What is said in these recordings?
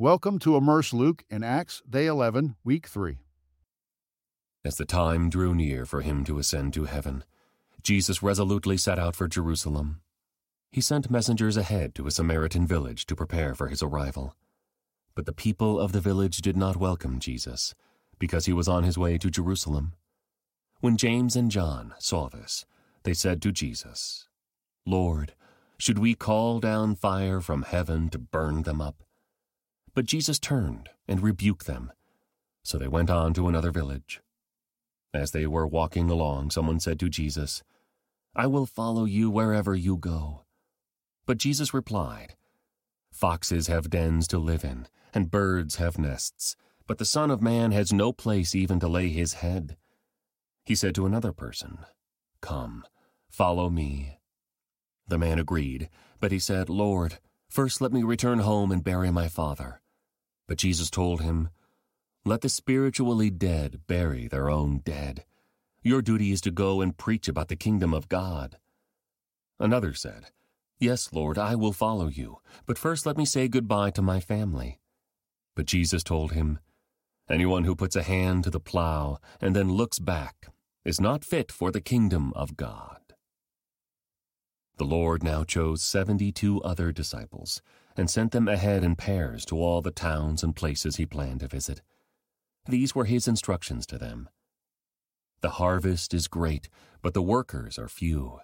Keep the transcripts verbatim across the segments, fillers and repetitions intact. Welcome to Immerse Luke and Acts, Day eleven, Week three. As the time drew near for him to ascend to heaven, Jesus resolutely set out for Jerusalem. He sent messengers ahead to a Samaritan village to prepare for his arrival. But the people of the village did not welcome Jesus, because he was on his way to Jerusalem. When James and John saw this, they said to Jesus, "Lord, should we call down fire from heaven to burn them up?" But Jesus turned and rebuked them. So they went on to another village. As they were walking along, someone said to Jesus, "I will follow you wherever you go." But Jesus replied, "Foxes have dens to live in, and birds have nests, but the Son of Man has no place even to lay his head." He said to another person, "Come, follow me." The man agreed, but he said, "Lord, first let me return home and bury my father." But Jesus told him, "Let the spiritually dead bury their own dead. Your duty is to go and preach about the kingdom of God." Another said, "Yes, Lord, I will follow you, but first let me say goodbye to my family." But Jesus told him, "Anyone who puts a hand to the plow and then looks back is not fit for the kingdom of God." The Lord now chose seventy-two other disciples and sent them ahead in pairs to all the towns and places he planned to visit. These were his instructions to them. "The harvest is great, but the workers are few.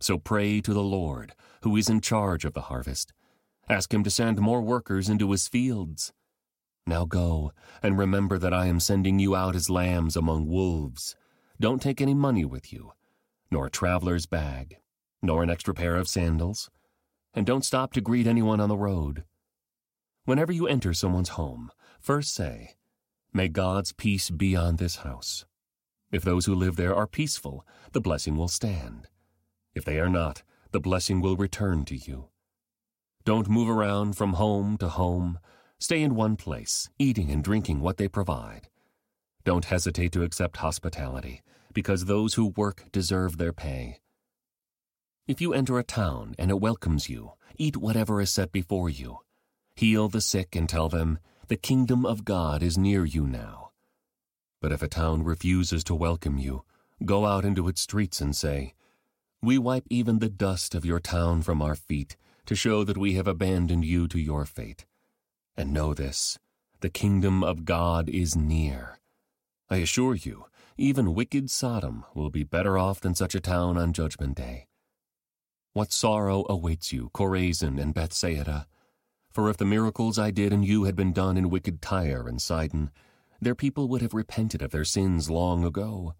So pray to the Lord, who is in charge of the harvest. Ask him to send more workers into his fields. Now go, and remember that I am sending you out as lambs among wolves. Don't take any money with you, nor a traveler's bag, nor an extra pair of sandals, and don't stop to greet anyone on the road. Whenever you enter someone's home, first say, 'May God's peace be on this house.' If those who live there are peaceful, the blessing will stand. If they are not, the blessing will return to you. Don't move around from home to home. Stay in one place, eating and drinking what they provide. Don't hesitate to accept hospitality, because those who work deserve their pay. If you enter a town and it welcomes you, eat whatever is set before you. Heal the sick and tell them, 'The kingdom of God is near you now.' But if a town refuses to welcome you, go out into its streets and say, 'We wipe even the dust of your town from our feet to show that we have abandoned you to your fate. And know this, the kingdom of God is near.' I assure you, even wicked Sodom will be better off than such a town on Judgment Day. What sorrow awaits you, Chorazin and Bethsaida! For if the miracles I did in you had been done in wicked Tyre and Sidon, their people would have repented of their sins long ago,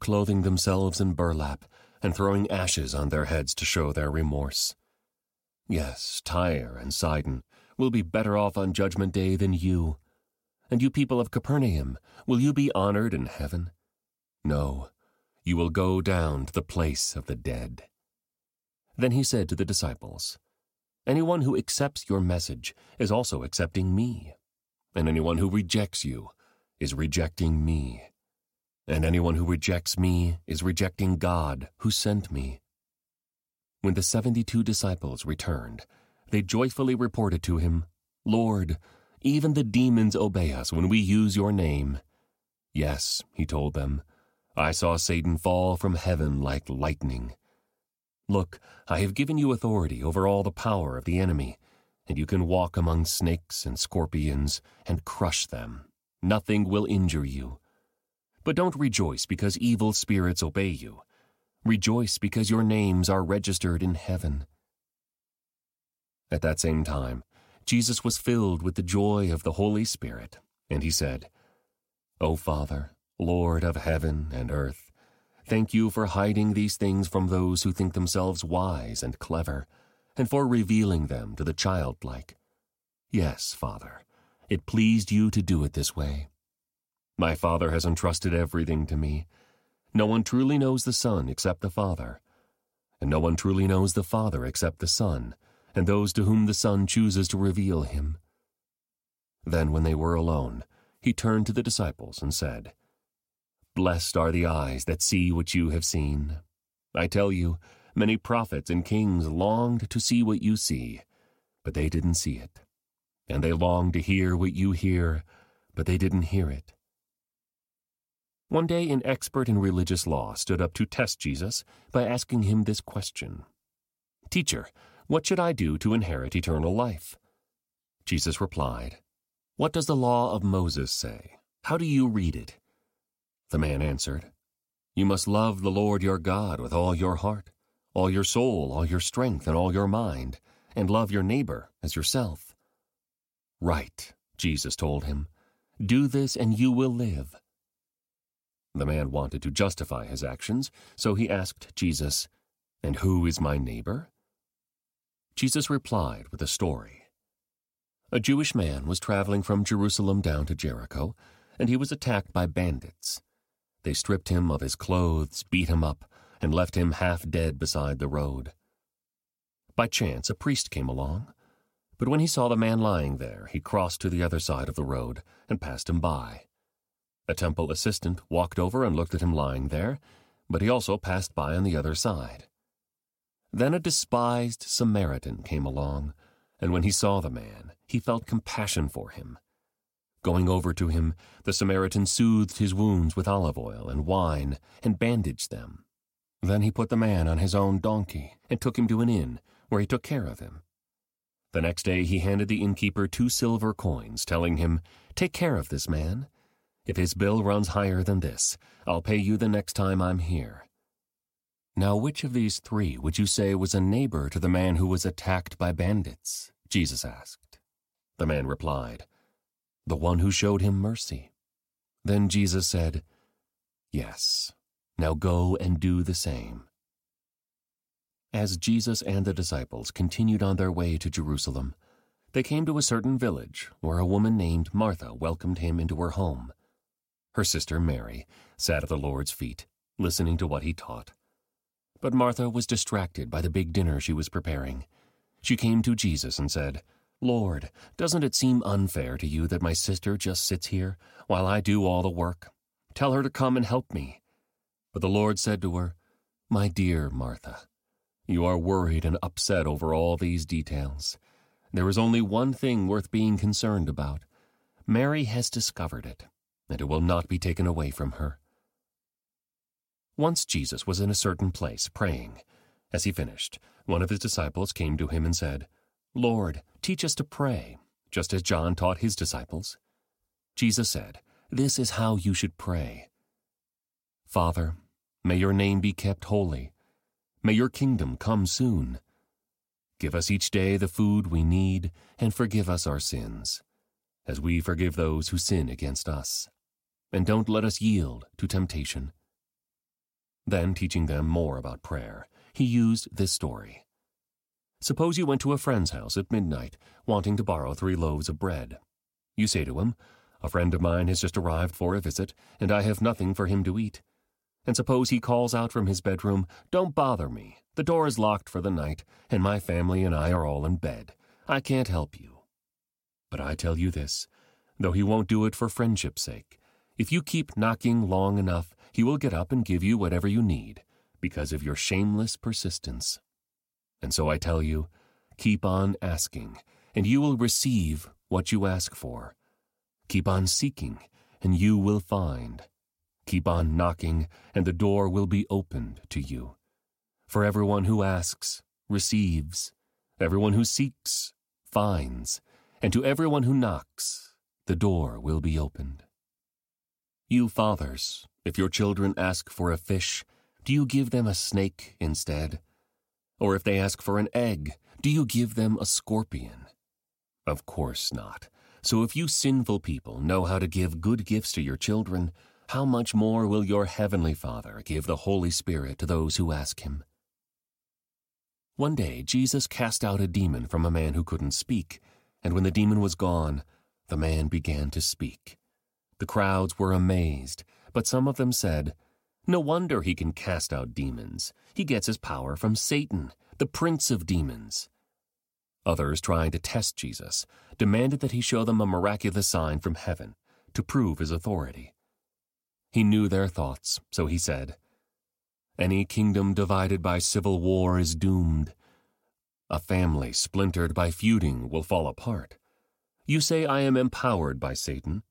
clothing themselves in burlap and throwing ashes on their heads to show their remorse. Yes, Tyre and Sidon will be better off on Judgment Day than you. And you people of Capernaum, will you be honored in heaven? No, you will go down to the place of the dead." Then he said to the disciples, "Anyone who accepts your message is also accepting me, and anyone who rejects you is rejecting me, and anyone who rejects me is rejecting God who sent me." When the seventy-two disciples returned, they joyfully reported to him, "Lord, even the demons obey us when we use your name." "Yes," he told them, "I saw Satan fall from heaven like lightning. Look, I have given you authority over all the power of the enemy, and you can walk among snakes and scorpions and crush them. Nothing will injure you. But don't rejoice because evil spirits obey you. Rejoice because your names are registered in heaven." At that same time, Jesus was filled with the joy of the Holy Spirit, and he said, "O Father, Lord of heaven and earth, thank you for hiding these things from those who think themselves wise and clever, and for revealing them to the childlike. Yes, Father, it pleased you to do it this way. My Father has entrusted everything to me. No one truly knows the Son except the Father, and no one truly knows the Father except the Son, and those to whom the Son chooses to reveal him." Then when they were alone, he turned to the disciples and said, "Blessed are the eyes that see what you have seen. I tell you, many prophets and kings longed to see what you see, but they didn't see it. and they longed to hear what you hear, but they didn't hear it. One day an expert in religious law stood up to test Jesus by asking him this question. Teacher, what should I do to inherit eternal life? Jesus replied, What does the law of Moses say? How do you read it? The man answered, You must love the Lord your God with all your heart, all your soul, all your strength, and all your mind, and love your neighbor as yourself. Right, Jesus told him. Do this and you will live. The man wanted to justify his actions, so he asked Jesus, And who is my neighbor? Jesus replied with a story. A Jewish man was traveling from Jerusalem down to Jericho, and he was attacked by bandits. They stripped him of his clothes, beat him up, and left him half dead beside the road. By chance, a priest came along, but when he saw the man lying there, he crossed to the other side of the road and passed him by. A temple assistant walked over and looked at him lying there, but he also passed by on the other side. Then a despised Samaritan came along, and when he saw the man, he felt compassion for him. Going over to him, the Samaritan soothed his wounds with olive oil and wine and bandaged them. Then he put the man on his own donkey and took him to an inn, where he took care of him. The next day he handed the innkeeper two silver coins, telling him, Take care of this man. If his bill runs higher than this, I'll pay you the next time I'm here. Now which of these three would you say was a neighbor to the man who was attacked by bandits? Jesus asked. The man replied, The one who showed him mercy. Then Jesus said, Yes, now go and do the same. As Jesus and the disciples continued on their way to Jerusalem, they came to a certain village where a woman named Martha welcomed him into her home. Her sister Mary sat at the Lord's feet, listening to what he taught. But Martha was distracted by the big dinner she was preparing. She came to Jesus and said, Lord, doesn't it seem unfair to you that my sister just sits here while I do all the work? Tell her to come and help me. But the Lord said to her, My dear Martha, you are worried and upset over all these details. There is only one thing worth being concerned about. Mary has discovered it, and it will not be taken away from her. Once Jesus was in a certain place praying. As he finished, one of his disciples came to him and said, Lord, teach us to pray, just as John taught his disciples. Jesus said, This is how you should pray. Father, may your name be kept holy. May your kingdom come soon. Give us each day the food we need, and forgive us our sins, as we forgive those who sin against us. And don't let us yield to temptation. Then, teaching them more about prayer, he used this story. Suppose you went to a friend's house at midnight, wanting to borrow three loaves of bread. You say to him, A friend of mine has just arrived for a visit, and I have nothing for him to eat. And suppose he calls out from his bedroom, Don't bother me. The door is locked for the night, and my family and I are all in bed. I can't help you. But I tell you this, though he won't do it for friendship's sake, if you keep knocking long enough, he will get up and give you whatever you need, because of your shameless persistence. And so I tell you, keep on asking, and you will receive what you ask for. Keep on seeking, and you will find. Keep on knocking, and the door will be opened to you. For everyone who asks, receives. Everyone who seeks, finds. And to everyone who knocks, the door will be opened. You fathers, if your children ask for a fish, do you give them a snake instead? Or if they ask for an egg, do you give them a scorpion? Of course not. So if you sinful people know how to give good gifts to your children, how much more will your heavenly Father give the Holy Spirit to those who ask him? One day Jesus cast out a demon from a man who couldn't speak, and when the demon was gone, the man began to speak. The crowds were amazed, but some of them said, No wonder he can cast out demons. He gets his power from Satan, the prince of demons. Others, trying to test Jesus, demanded that he show them a miraculous sign from heaven to prove his authority. He knew their thoughts, so he said, Any kingdom divided by civil war is doomed. A family splintered by feuding will fall apart. You say I am empowered by Satan.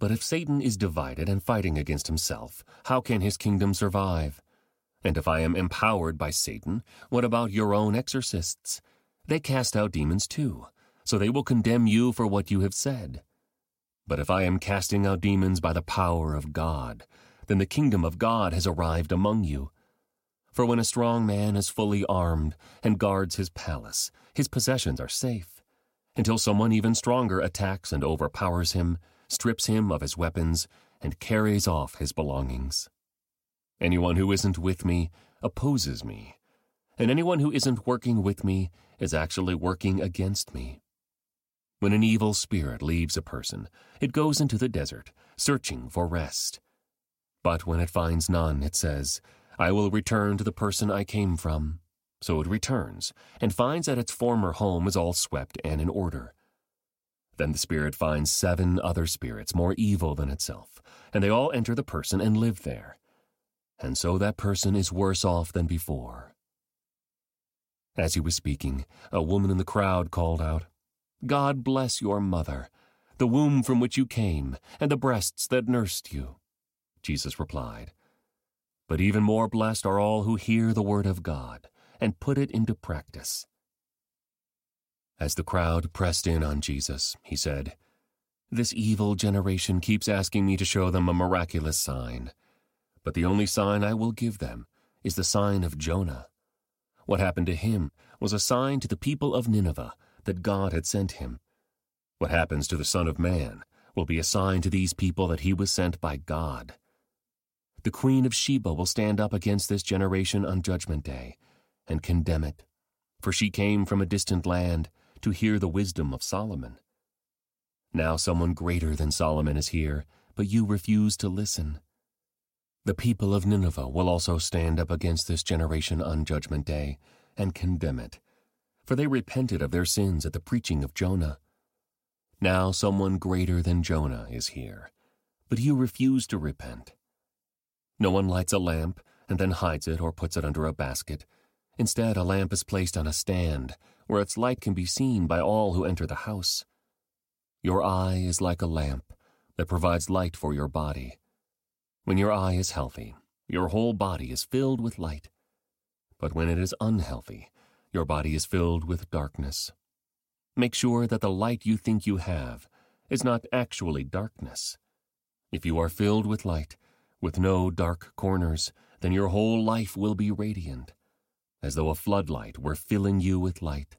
But if Satan is divided and fighting against himself, how can his kingdom survive? And if I am empowered by Satan, what about your own exorcists? They cast out demons too, so they will condemn you for what you have said. But if I am casting out demons by the power of God, then the kingdom of God has arrived among you. For when a strong man is fully armed and guards his palace, his possessions are safe, until someone even stronger attacks and overpowers him, strips him of his weapons, and carries off his belongings. Anyone who isn't with me opposes me, and anyone who isn't working with me is actually working against me. When an evil spirit leaves a person, it goes into the desert, searching for rest. But when it finds none, it says, I will return to the person I came from. So it returns, and finds that its former home is all swept and in order. Then the spirit finds seven other spirits more evil than itself, and they all enter the person and live there. And so that person is worse off than before. As he was speaking, a woman in the crowd called out, God bless your mother, the womb from which you came, and the breasts that nursed you. Jesus replied, But even more blessed are all who hear the word of God and put it into practice. As the crowd pressed in on Jesus, he said, This evil generation keeps asking me to show them a miraculous sign, but the only sign I will give them is the sign of Jonah. What happened to him was a sign to the people of Nineveh that God had sent him. What happens to the Son of Man will be a sign to these people that he was sent by God. The Queen of Sheba will stand up against this generation on Judgment Day and condemn it, for she came from a distant land to hear the wisdom of Solomon. Now someone greater than Solomon is here, but you refuse to listen. The people of Nineveh will also stand up against this generation on Judgment Day and condemn it, for they repented of their sins at the preaching of Jonah. Now someone greater than Jonah is here, but you refuse to repent. No one lights a lamp and then hides it or puts it under a basket. Instead, a lamp is placed on a stand where its light can be seen by all who enter the house. Your eye is like a lamp that provides light for your body. When your eye is healthy, your whole body is filled with light. But when it is unhealthy, your body is filled with darkness. Make sure that the light you think you have is not actually darkness. If you are filled with light, with no dark corners, then your whole life will be radiant, as though a floodlight were filling you with light.